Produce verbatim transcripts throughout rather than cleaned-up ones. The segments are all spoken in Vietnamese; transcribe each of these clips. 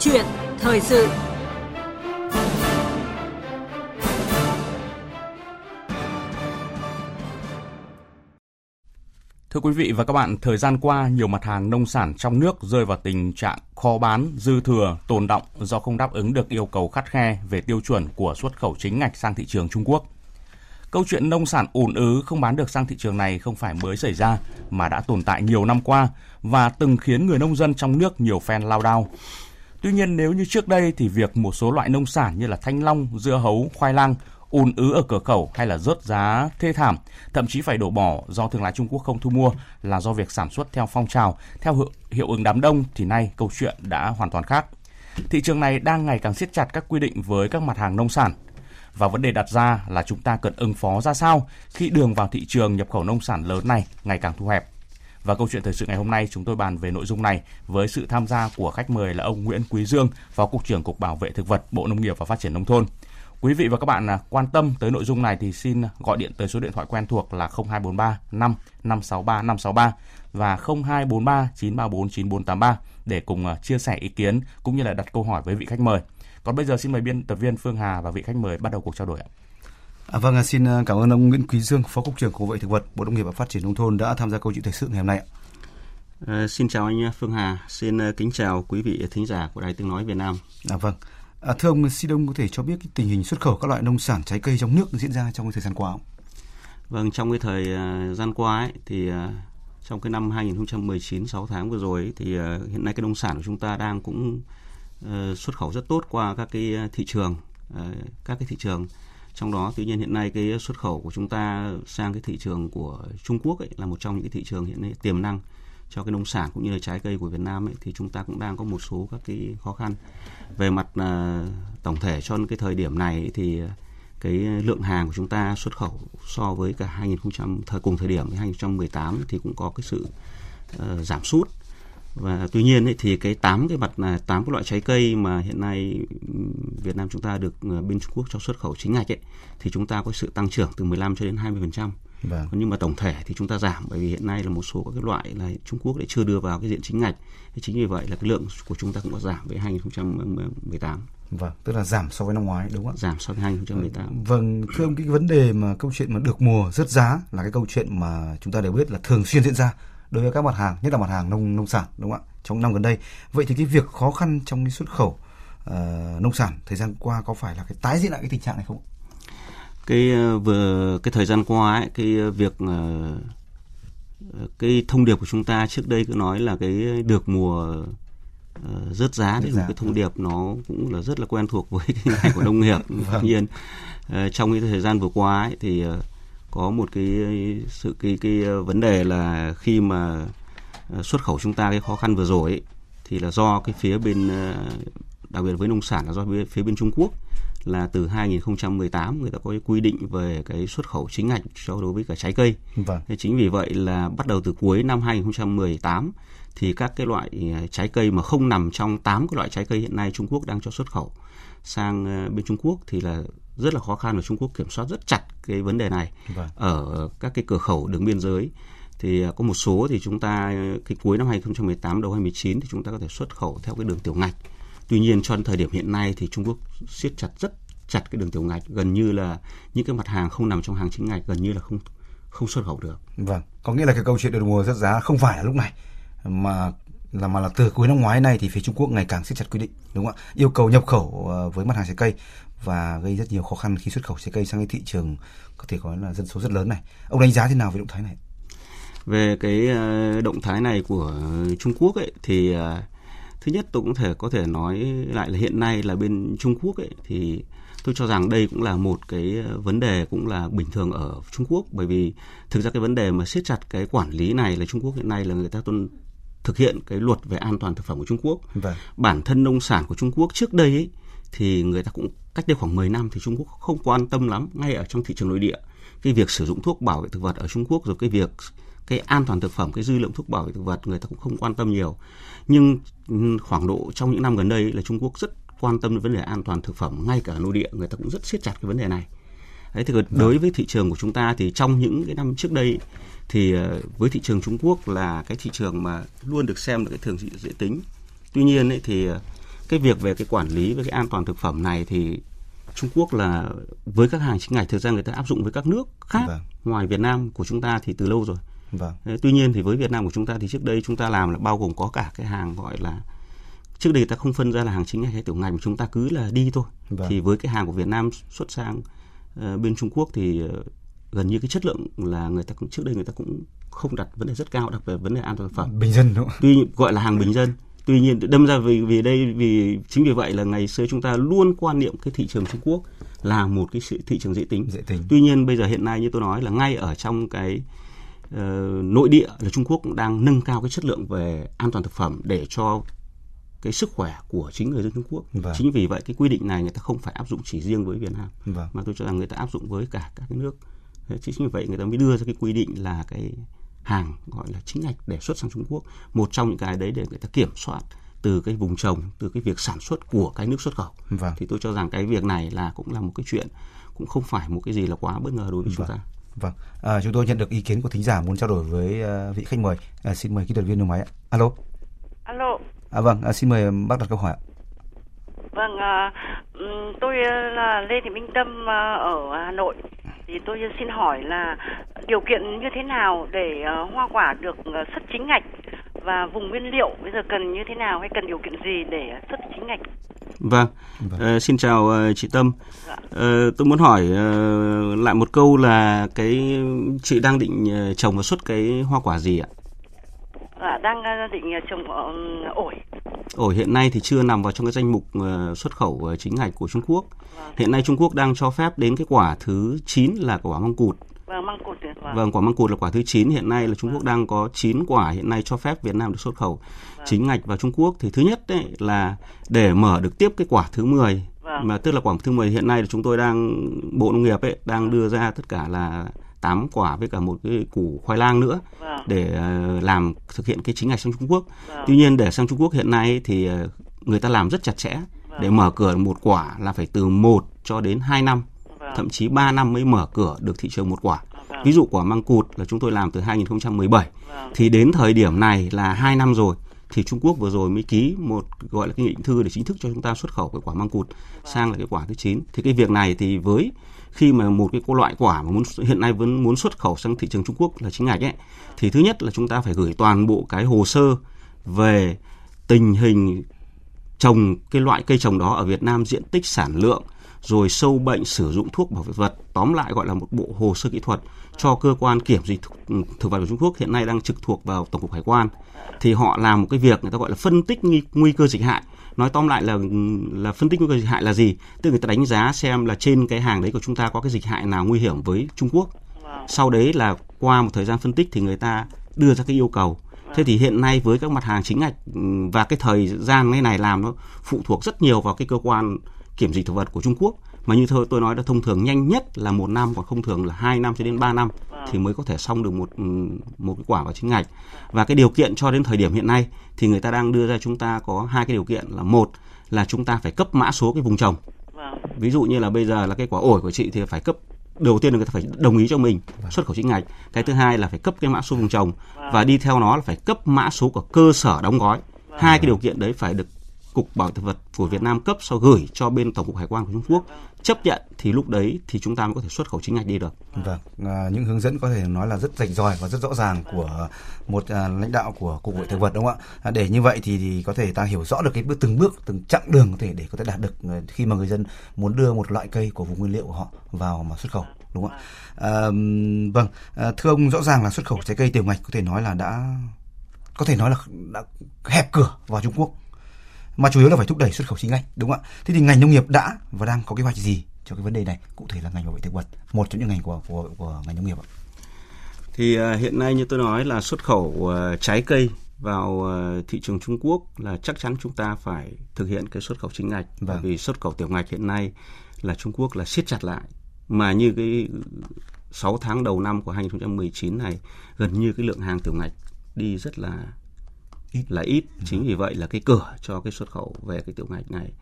chuyện thời sự. Thưa quý vị và các bạn, thời gian qua nhiều mặt hàng nông sản trong nước rơi vào tình trạng kho bán, dư thừa, tồn đọng do không đáp ứng được yêu cầu khắt khe về tiêu chuẩn của xuất khẩu chính ngạch sang thị trường Trung Quốc. Câu chuyện nông sản ùn ứ không bán được sang thị trường này không phải mới xảy ra mà đã tồn tại nhiều năm qua và từng khiến người nông dân trong nước nhiều phen lao đao. Tuy nhiên, nếu như trước đây thì việc một số loại nông sản như là thanh long, dưa hấu, khoai lang ùn ứ ở cửa khẩu hay là rớt giá thê thảm, thậm chí phải đổ bỏ do thương lái Trung Quốc không thu mua là do việc sản xuất theo phong trào, theo hiệu ứng đám đông, thì nay câu chuyện đã hoàn toàn khác. Thị trường này đang ngày càng siết chặt các quy định với các mặt hàng nông sản. Và vấn đề đặt ra là chúng ta cần ứng phó ra sao khi đường vào thị trường nhập khẩu nông sản lớn này ngày càng thu hẹp. Và câu chuyện thời sự ngày hôm nay chúng tôi bàn về nội dung này với sự tham gia của khách mời là ông Nguyễn Quý Dương, Phó Cục trưởng Cục Bảo vệ Thực vật, Bộ Nông nghiệp và Phát triển Nông thôn. Quý vị và các bạn quan tâm tới nội dung này thì xin gọi điện tới số điện thoại quen thuộc là không hai bốn ba năm năm sáu ba năm sáu ba và không hai bốn ba chín ba bốn chín bốn tám ba để cùng chia sẻ ý kiến cũng như là đặt câu hỏi với vị khách mời. Còn bây giờ xin mời biên tập viên Phương Hà và vị khách mời bắt đầu cuộc trao đổi ạ. À, vâng, xin cảm ơn ông Nguyễn Quý Dương, Phó Cục trưởng Cục Bảo vệ Thực vật, Bộ Nông nghiệp và Phát triển Nông thôn đã tham gia câu chuyện thời sự ngày hôm nay ạ. À, xin chào anh Phương Hà, xin kính chào quý vị thính giả của Đài Tiếng Nói Việt Nam. À, vâng. À, thưa ông, xin ông có thể cho biết tình hình xuất khẩu các loại nông sản trái cây trong nước diễn ra trong thời gian qua không? Vâng, trong cái thời gian qua ấy, thì trong cái năm hai không một chín, sáu tháng vừa rồi ấy, thì hiện nay cái nông sản của chúng ta đang cũng xuất khẩu rất tốt qua các cái thị trường, các cái thị trường. Trong đó, tuy nhiên hiện nay cái xuất khẩu của chúng ta sang cái thị trường của Trung Quốc ấy, là một trong những cái thị trường hiện nay tiềm năng cho cái nông sản cũng như là trái cây của Việt Nam ấy, thì chúng ta cũng đang có một số các cái khó khăn. Về mặt uh, tổng thể cho cái thời điểm này ấy, thì cái lượng hàng của chúng ta xuất khẩu so với cả hai nghìn không trăm thời cùng thời điểm hai nghìn không trăm mười tám thì cũng có cái sự uh, giảm sút. Và tuy nhiên ấy, thì cái tám cái mặt là tám cái loại trái cây mà hiện nay Việt Nam chúng ta được bên Trung Quốc cho xuất khẩu chính ngạch ấy, thì chúng ta có sự tăng trưởng từ mười lăm cho đến hai mươi phần trăm. Vâng. Nhưng mà tổng thể thì chúng ta giảm, bởi vì hiện nay là một số các cái loại là Trung Quốc lại chưa đưa vào cái diện chính ngạch. Chính vì vậy là cái lượng của chúng ta cũng có giảm với hai nghìn không trăm mười tám. Vâng, tức là giảm so với năm ngoái đúng không ạ? Giảm so với hai nghìn không trăm mười tám. Vâng, thưa ông, cái vấn đề mà câu chuyện mà được mùa rớt giá là cái câu chuyện mà chúng ta đều biết là thường xuyên diễn ra đối với các mặt hàng, nhất là mặt hàng nông nông sản đúng không ạ, trong năm gần đây. Vậy thì cái việc khó khăn trong cái xuất khẩu uh, nông sản thời gian qua có phải là cái tái diễn lại cái tình trạng này không? Cái vừa cái thời gian qua ấy, cái việc uh, cái thông điệp của chúng ta trước đây cứ nói là cái được mùa uh, rớt giá, thì cái thông điệp nó cũng là rất là quen thuộc với cái ngành của nông nghiệp. Vâng. Tuy nhiên uh, trong cái thời gian vừa qua ấy, thì uh, có một cái sự cái cái vấn đề là khi mà xuất khẩu chúng ta cái khó khăn vừa rồi ấy, thì là do cái phía bên, đặc biệt với nông sản là do phía bên Trung Quốc, là từ hai nghìn không trăm mười tám người ta có cái quy định về cái xuất khẩu chính ngạch cho đối với cả trái cây. Vâng. Thế chính vì vậy là bắt đầu từ cuối năm hai nghìn không trăm mười tám thì các cái loại trái cây mà không nằm trong tám cái loại trái cây hiện nay Trung Quốc đang cho xuất khẩu sang bên Trung Quốc thì là rất là khó khăn, và Trung Quốc kiểm soát rất chặt cái vấn đề này. Vâng. Ở các cái cửa khẩu đường biên giới thì có một số thì chúng ta cái cuối năm hai nghìn không trăm mười tám đầu hai nghìn không trăm mười chín thì chúng ta có thể xuất khẩu theo cái đường tiểu ngạch. Tuy nhiên cho đến thời điểm hiện nay thì Trung Quốc siết chặt rất chặt cái đường tiểu ngạch, gần như là những cái mặt hàng không nằm trong hàng chính ngạch gần như là không không xuất khẩu được. Vâng, có nghĩa là cái câu chuyện được mùa rớt giá không phải là lúc này mà là mà là từ cuối năm ngoái này thì phía Trung Quốc ngày càng siết chặt quy định đúng không ạ, yêu cầu nhập khẩu với mặt hàng trái cây và gây rất nhiều khó khăn khi xuất khẩu trái cây sang cái thị trường có thể nói là dân số rất lớn này. Ông đánh giá thế nào về động thái này? Về cái động thái này của Trung Quốc ấy thì thứ nhất tôi cũng thể có thể nói lại là hiện nay là bên Trung Quốc ấy thì tôi cho rằng đây cũng là một cái vấn đề cũng là bình thường ở Trung Quốc, bởi vì thực ra cái vấn đề mà siết chặt cái quản lý này là Trung Quốc hiện nay là người ta tuân thực hiện cái luật về an toàn thực phẩm của Trung Quốc. Vâng. Bản thân nông sản của Trung Quốc trước đây ấy, thì người ta cũng cách đây khoảng mười năm thì Trung Quốc không quan tâm lắm, ngay ở trong thị trường nội địa. Cái việc sử dụng thuốc bảo vệ thực vật ở Trung Quốc, rồi cái việc cái an toàn thực phẩm, cái dư lượng thuốc bảo vệ thực vật người ta cũng không quan tâm nhiều. Nhưng khoảng độ trong những năm gần đây là Trung Quốc rất quan tâm đến vấn đề an toàn thực phẩm, ngay cả ở nội địa người ta cũng rất siết chặt cái vấn đề này. Đấy, thì đối với thị trường của chúng ta thì trong những cái năm trước đây thì với thị trường Trung Quốc là cái thị trường mà luôn được xem là cái thị trường dễ tính. Tuy nhiên ấy, thì cái việc về cái quản lý về cái an toàn thực phẩm này thì Trung Quốc là với các hàng chính ngạch, thực ra người ta áp dụng với các nước khác vâng. ngoài Việt Nam của chúng ta thì từ lâu rồi. Vâng. Tuy nhiên thì với Việt Nam của chúng ta thì trước đây chúng ta làm là bao gồm có cả cái hàng gọi là, trước đây người ta không phân ra là hàng chính ngạch hay tiểu ngạch, mà chúng ta cứ là đi thôi. Vâng. Thì với cái hàng của Việt Nam xuất sang uh, bên Trung Quốc thì uh, gần như cái chất lượng là người ta cũng, trước đây người ta cũng không đặt vấn đề rất cao, đặt về vấn đề an toàn thực phẩm. Bình dân đúng không? Tuy gọi là hàng bình dân. Tuy nhiên đâm ra vì vì đây vì chính vì vậy là ngày xưa chúng ta luôn quan niệm cái thị trường Trung Quốc là một cái sự thị trường dễ tính. Dễ tính. Tuy nhiên bây giờ hiện nay như tôi nói là ngay ở trong cái uh, nội địa là Trung Quốc cũng đang nâng cao cái chất lượng về an toàn thực phẩm để cho cái sức khỏe của chính người dân Trung Quốc. Vâng. Chính vì vậy cái quy định này người ta không phải áp dụng chỉ riêng với Việt Nam, vâng. mà tôi cho rằng người ta áp dụng với cả các cái nước. Chính vì vậy người ta mới đưa ra cái quy định là cái hàng gọi là chính ngạch để xuất sang Trung Quốc. Một trong những cái đấy để người ta kiểm soát từ cái vùng trồng, từ cái việc sản xuất của cái nước xuất khẩu. Vâng. Thì tôi cho rằng cái việc này là cũng là một cái chuyện, cũng không phải một cái gì là quá bất ngờ đối với vâng. chúng ta. Vâng, à, chúng tôi nhận được ý kiến của thính giả muốn trao đổi với vị khách mời. À, xin mời kỹ thuật viên đầu máy ạ. Alo. Alo. À, vâng, à, xin mời bác đặt câu hỏi ạ. Vâng, à, tôi là Lê Thị Minh Tâm ở Hà Nội. Thì tôi xin hỏi là điều kiện như thế nào để hoa quả được xuất chính ngạch, và vùng nguyên liệu bây giờ cần như thế nào hay cần điều kiện gì để xuất chính ngạch? Vâng, à, xin chào chị Tâm. À, tôi muốn hỏi lại một câu là cái chị đang định trồng và xuất cái hoa quả gì ạ? À, đang định trồng ổi. Ổi hiện nay thì chưa nằm vào trong cái danh mục xuất khẩu chính ngạch của Trung Quốc. Vâng. Hiện nay Trung Quốc đang cho phép đến cái quả thứ chín là quả măng cụt. Vâng, măng cụt. Vâng. Vâng, quả măng cụt là quả thứ chín. Hiện nay là Trung Quốc vâng. đang có chín quả hiện nay cho phép Việt Nam được xuất khẩu vâng. chính ngạch vào Trung Quốc. Thì thứ nhất ấy là để mở được tiếp cái quả thứ mười. Vâng. Mà tức là quả thứ mười hiện nay là chúng tôi đang, Bộ Nông nghiệp ấy đang đưa ra tất cả là tám quả với cả một cái củ khoai lang nữa vâng. để làm thực hiện cái chính ngạch sang Trung Quốc. Vâng. Tuy nhiên để sang Trung Quốc hiện nay thì người ta làm rất chặt chẽ. Vâng. Để mở cửa một quả là phải từ một cho đến hai năm, vâng. thậm chí ba năm mới mở cửa được thị trường một quả. Vâng. Ví dụ quả măng cụt là chúng tôi làm từ hai nghìn không trăm mười bảy. Vâng. Thì đến thời điểm này là hai năm rồi. Thì Trung Quốc vừa rồi mới ký một gọi là cái nghị định thư để chính thức cho chúng ta xuất khẩu cái quả măng cụt vâng. sang là cái quả thứ chín. Thì cái việc này thì với khi mà một cái loại quả mà muốn hiện nay vẫn muốn xuất khẩu sang thị trường Trung Quốc là chính ngạch ấy, thì thứ nhất là chúng ta phải gửi toàn bộ cái hồ sơ về tình hình trồng cái loại cây trồng đó ở Việt Nam, diện tích, sản lượng, rồi sâu bệnh, sử dụng thuốc bảo vệ thực vật, tóm lại gọi là một bộ hồ sơ kỹ thuật cho cơ quan kiểm dịch thực vật của Trung Quốc hiện nay đang trực thuộc vào Tổng cục Hải quan. Thì họ làm một cái việc người ta gọi là phân tích nguy, nguy cơ dịch hại. Nói tóm lại là là phân tích nguy cơ dịch hại là gì? Tức là người ta đánh giá xem là trên cái hàng đấy của chúng ta có cái dịch hại nào nguy hiểm với Trung Quốc. Sau đấy là qua một thời gian phân tích thì người ta đưa ra cái yêu cầu. Thế thì hiện nay với các mặt hàng chính ngạch và cái thời gian ngay này làm nó phụ thuộc rất nhiều vào cái cơ quan kiểm dịch thực vật của Trung Quốc. Mà như thôi tôi nói là thông thường nhanh nhất là một năm, còn không thường là hai năm cho đến ba năm thì mới có thể xong được một một cái quả vào chính ngạch. Và cái điều kiện cho đến thời điểm hiện nay thì người ta đang đưa ra chúng ta có hai cái điều kiện, là một là chúng ta phải cấp mã số cái vùng trồng. Ví dụ như là bây giờ là cái quả ổi của chị thì phải cấp, đầu tiên là người ta phải đồng ý cho mình xuất khẩu chính ngạch. Cái thứ hai là phải cấp cái mã số vùng trồng, và đi theo nó là phải cấp mã số của cơ sở đóng gói. Hai cái điều kiện đấy phải được Cục Bảo vệ thực vật của Việt Nam cấp, sau gửi cho bên Tổng cục Hải quan của Trung Quốc chấp nhận, thì lúc đấy thì chúng ta mới có thể xuất khẩu chính ngạch đi được. Vâng, à, những hướng dẫn có thể nói là rất rạch ròi và rất rõ ràng của một à, lãnh đạo của Cục Bảo vệ thực vật, đúng không ạ? À, để như vậy thì, thì có thể ta hiểu rõ được cái bước từng bước từng chặng đường có thể để có thể đạt được khi mà người dân muốn đưa một loại cây của vùng nguyên liệu của họ vào mà xuất khẩu, đúng không ạ? À, vâng, à, thưa ông, rõ ràng là xuất khẩu trái cây tiểu ngạch có thể nói là đã có thể nói là đã hẹp cửa vào Trung Quốc, mà chủ yếu là phải thúc đẩy xuất khẩu chính ngạch, đúng không ạ? Thế thì ngành nông nghiệp đã và đang có kế hoạch gì cho cái vấn đề này, cụ thể là ngành bảo vệ thực vật, một trong những ngành của của, của ngành nông nghiệp ạ? Thì uh, hiện nay như tôi nói là xuất khẩu uh, trái cây vào uh, thị trường Trung Quốc là chắc chắn chúng ta phải thực hiện cái xuất khẩu chính ngạch, vâng. bởi vì xuất khẩu tiểu ngạch hiện nay là Trung Quốc là siết chặt lại, mà như cái sáu tháng đầu năm của hai nghìn không trăm mười chín này gần như cái lượng hàng tiểu ngạch đi rất là là ít. Chính vì vậy là cái cửa cho cái xuất khẩu về cái tiểu ngạch này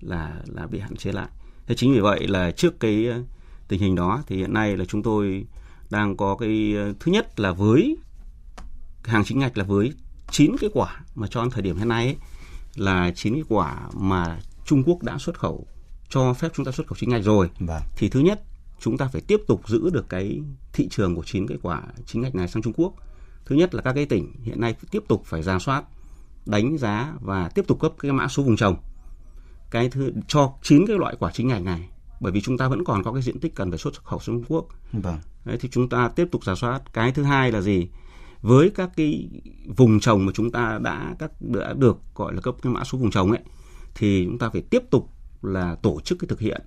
là là bị hạn chế lại. Thế chính vì vậy là trước cái tình hình đó thì hiện nay là chúng tôi đang có cái thứ nhất là với hàng chính ngạch là với chín cái quả mà cho đến thời điểm hiện nay ấy, là chín cái quả mà Trung Quốc đã xuất khẩu, cho phép chúng ta xuất khẩu chính ngạch rồi. Vâng. Thì thứ nhất, chúng ta phải tiếp tục giữ được cái thị trường của chín cái quả chính ngạch này sang Trung Quốc. Thứ nhất là các cái tỉnh hiện nay tiếp tục phải rà soát, đánh giá và tiếp tục cấp cái mã số vùng trồng cái thứ, cho chín cái loại quả chính ngạch này, bởi vì chúng ta vẫn còn có cái diện tích cần phải xuất khẩu sang Trung Quốc. Vâng. Đấy, thì chúng ta tiếp tục rà soát. Cái thứ hai là gì? Với các cái vùng trồng mà chúng ta đã, các, đã được gọi là cấp cái mã số vùng trồng ấy, thì chúng ta phải tiếp tục là tổ chức cái thực hiện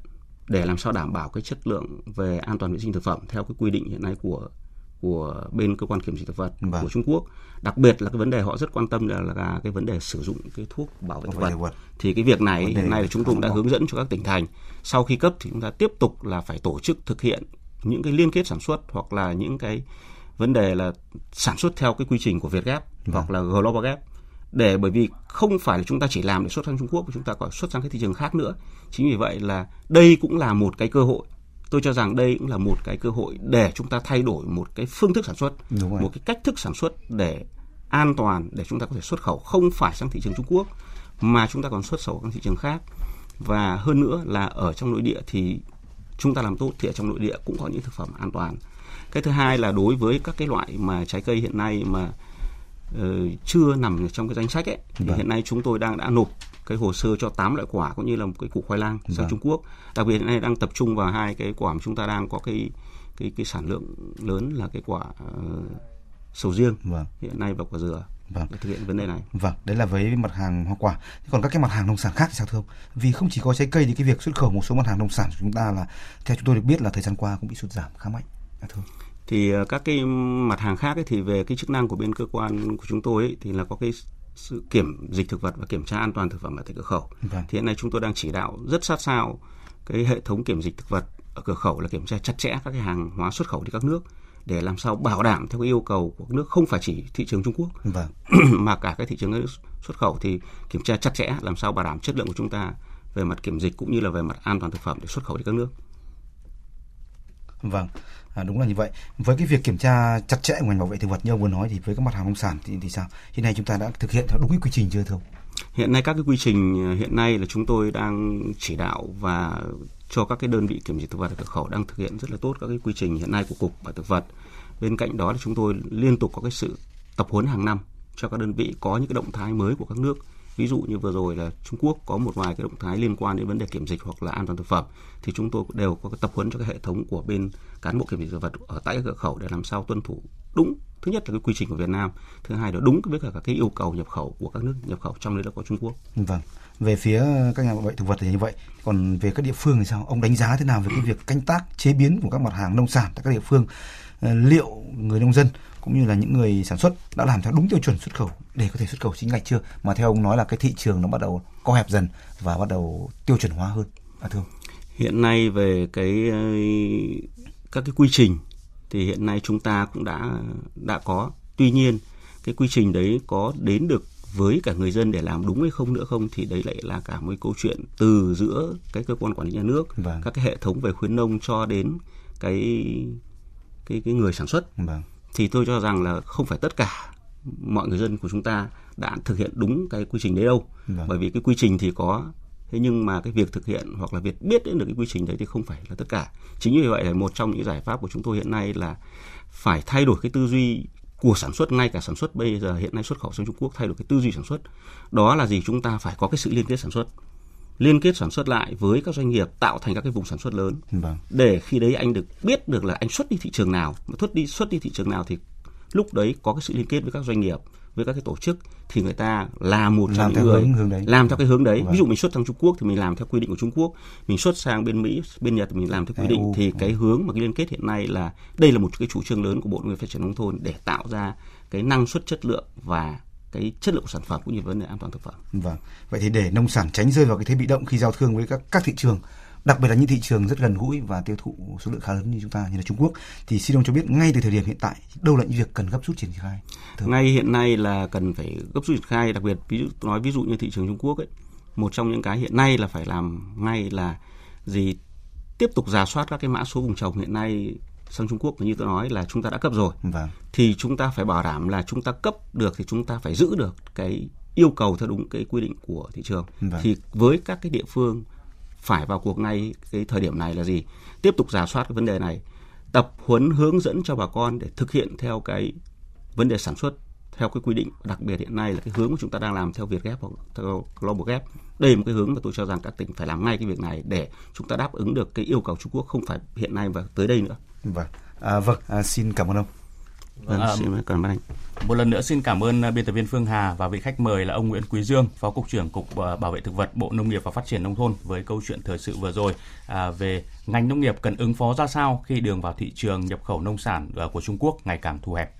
để làm sao đảm bảo cái chất lượng về an toàn vệ sinh thực phẩm theo cái quy định hiện nay của của bên cơ quan kiểm dịch thực vật vâng. của Trung Quốc. Đặc biệt là cái vấn đề họ rất quan tâm là, là cái vấn đề sử dụng cái thuốc bảo vệ thực vật. Vật. Thì cái việc này hiện nay là chúng tôi cũng đã hướng dẫn cho các tỉnh thành. Sau khi cấp thì chúng ta tiếp tục là phải tổ chức thực hiện những cái liên kết sản xuất hoặc là những cái vấn đề là sản xuất theo cái quy trình của VietGAP vâng. hoặc là GlobalGAP. Để bởi vì không phải là chúng ta chỉ làm để xuất sang Trung Quốc mà chúng ta còn xuất sang các thị trường khác nữa. Chính vì vậy là đây cũng là một cái cơ hội. Tôi cho rằng đây cũng là một cái cơ hội để chúng ta thay đổi một cái phương thức sản xuất, một cái cách thức sản xuất để an toàn, để chúng ta có thể xuất khẩu không phải sang thị trường Trung Quốc mà chúng ta còn xuất khẩu sang thị trường khác. Và hơn nữa là ở trong nội địa thì chúng ta làm tốt thì ở trong nội địa cũng có những thực phẩm an toàn. Cái thứ hai là đối với các cái loại mà trái cây hiện nay mà Ừ, chưa nằm trong cái danh sách ấy thì vâng. hiện nay chúng tôi đang đã nộp cái hồ sơ cho tám loại quả cũng như là một cái củ khoai lang sang vâng. Trung Quốc. Đặc biệt hiện nay đang tập trung vào hai cái quả mà chúng ta đang có cái cái cái sản lượng lớn là cái quả uh, sầu riêng vâng. hiện nay và quả dừa vâng. để thực hiện vấn đề này. Vâng, đấy là với mặt hàng hoa quả. Thế còn các cái mặt hàng nông sản khác thì sao thưa ông? Vì không chỉ có trái cây thì cái việc xuất khẩu một số mặt hàng nông sản của chúng ta là theo chúng tôi được biết là thời gian qua cũng bị sụt giảm khá mạnh. À, thưa ông. Thì các cái mặt hàng khác ấy, thì về cái chức năng của bên cơ quan của chúng tôi ấy, thì là có cái sự kiểm dịch thực vật và kiểm tra an toàn thực phẩm ở tại cửa khẩu. Vâng. Thì hiện nay chúng tôi đang chỉ đạo rất sát sao cái hệ thống kiểm dịch thực vật ở cửa khẩu là kiểm tra chặt chẽ các cái hàng hóa xuất khẩu đi các nước để làm sao bảo đảm theo cái yêu cầu của nước, không phải chỉ thị trường Trung Quốc vâng. mà cả cái thị trường xuất khẩu thì kiểm tra chặt chẽ làm sao bảo đảm chất lượng của chúng ta về mặt kiểm dịch cũng như là về mặt an toàn thực phẩm để xuất khẩu đi các nước. Vâng. À, đúng là như vậy. Với cái việc kiểm tra chặt chẽ của ngành bảo vệ thực vật như ông vừa nói thì với các mặt hàng nông sản thì, thì sao? Hiện nay chúng ta đã thực hiện theo đúng cái quy trình chưa thưa ông? Hiện nay các cái quy trình hiện nay là chúng tôi đang chỉ đạo và cho các cái đơn vị kiểm dịch thực vật ở cửa khẩu đang thực hiện rất là tốt các cái quy trình hiện nay của Cục Bảo vệ thực vật. Bên cạnh đó là chúng tôi liên tục có cái sự tập huấn hàng năm cho các đơn vị có những cái động thái mới của các nước. Ví dụ như vừa rồi là Trung Quốc có một vài cái động thái liên quan đến vấn đề kiểm dịch hoặc là an toàn thực phẩm thì chúng tôi đều có cái tập huấn cho cái hệ thống của bên cán bộ kiểm dịch thực vật ở tại cửa khẩu để làm sao tuân thủ đúng thứ nhất là cái quy trình của Việt Nam, thứ hai là đúng với cả các cái yêu cầu nhập khẩu của các nước nhập khẩu trong đấy là có Trung Quốc. Vâng. Về phía các nhà bảo vệ thực vật thì như vậy, còn về các địa phương thì sao? Ông đánh giá thế nào về cái việc canh tác chế biến của các mặt hàng nông sản tại các địa phương? Liệu người nông dân cũng như là những người sản xuất đã làm theo đúng tiêu chuẩn xuất khẩu để có thể xuất khẩu chính ngạch chưa? Mà theo ông nói là cái thị trường nó bắt đầu co hẹp dần và bắt đầu tiêu chuẩn hóa hơn. À, thưa ông. Hiện nay về cái các cái quy trình thì hiện nay chúng ta cũng đã đã có. Tuy nhiên cái quy trình đấy có đến được với cả người dân để làm đúng hay không nữa không thì đấy lại là cả một câu chuyện từ giữa cái cơ quan quản lý nhà nước, vâng. các cái hệ thống về khuyến nông cho đến cái cái cái người sản xuất. Vâng. Thì tôi cho rằng là không phải tất cả mọi người dân của chúng ta đã thực hiện đúng cái quy trình đấy đâu. Vâng. Bởi vì cái quy trình thì có, thế nhưng mà cái việc thực hiện hoặc là việc biết đến được cái quy trình đấy thì không phải là tất cả. Chính vì vậy là một trong những giải pháp của chúng tôi hiện nay là phải thay đổi cái tư duy của sản xuất, ngay cả sản xuất bây giờ hiện nay xuất khẩu sang Trung Quốc, thay đổi cái tư duy sản xuất. Đó là gì? Chúng ta phải có cái sự liên kết sản xuất. Liên kết sản xuất lại với các doanh nghiệp, tạo thành các cái vùng sản xuất lớn. Vâng. Để khi đấy anh được biết được là anh xuất đi thị trường nào, mà xuất đi xuất đi thị trường nào thì lúc đấy có cái sự liên kết với các doanh nghiệp, với các cái tổ chức thì người ta là một trong những người hướng, hướng làm theo cái hướng đấy. Vâng. Ví dụ mình xuất sang Trung Quốc thì mình làm theo quy định của Trung Quốc, mình xuất sang bên Mỹ, bên Nhật thì mình làm theo quy định. Thì cái hướng mà cái liên kết hiện nay là đây là một cái chủ trương lớn của Bộ Nông nghiệp Phát triển Nông thôn để tạo ra cái năng suất, chất lượng và cái chất lượng của sản phẩm cũng như vấn đề an toàn thực phẩm. Vâng. Vậy thì để nông sản tránh rơi vào cái thế bị động khi giao thương với các các thị trường, đặc biệt là những thị trường rất gần gũi và tiêu thụ số lượng khá lớn như chúng ta, như là Trung Quốc, thì xin ông cho biết ngay từ thời điểm hiện tại đâu là những việc cần gấp rút triển khai? Thường. Ngay hiện nay là cần phải gấp rút triển khai, đặc biệt ví dụ nói ví dụ như thị trường Trung Quốc ấy, một trong những cái hiện nay là phải làm ngay là gì? Tiếp tục rà soát các cái mã số vùng trồng hiện nay sang Trung Quốc như tôi nói là chúng ta đã cấp rồi. Vâng. Thì chúng ta phải bảo đảm là chúng ta cấp được thì chúng ta phải giữ được cái yêu cầu theo đúng cái quy định của thị trường. Vâng. Thì với các cái địa phương phải vào cuộc ngay cái thời điểm này là gì? Tiếp tục rà soát cái vấn đề này, tập huấn hướng dẫn cho bà con để thực hiện theo cái vấn đề sản xuất theo cái quy định, đặc biệt hiện nay là cái hướng mà chúng ta đang làm theo VietGAP hoặc theo GlobalGAP. Đây là một cái hướng mà tôi cho rằng các tỉnh phải làm ngay cái việc này để chúng ta đáp ứng được cái yêu cầu Trung Quốc không phải hiện nay và tới đây nữa. Vâng, à, vâng. À, xin cảm ơn ông. Vâng, à, xin cảm ơn anh. Một lần nữa xin cảm ơn biên tập viên Phương Hà và vị khách mời là ông Nguyễn Quý Dương, Phó Cục trưởng Cục Bảo vệ Thực vật, Bộ Nông nghiệp và Phát triển Nông thôn với câu chuyện thời sự vừa rồi về ngành nông nghiệp cần ứng phó ra sao khi đường vào thị trường nhập khẩu nông sản của Trung Quốc ngày càng thu hẹp.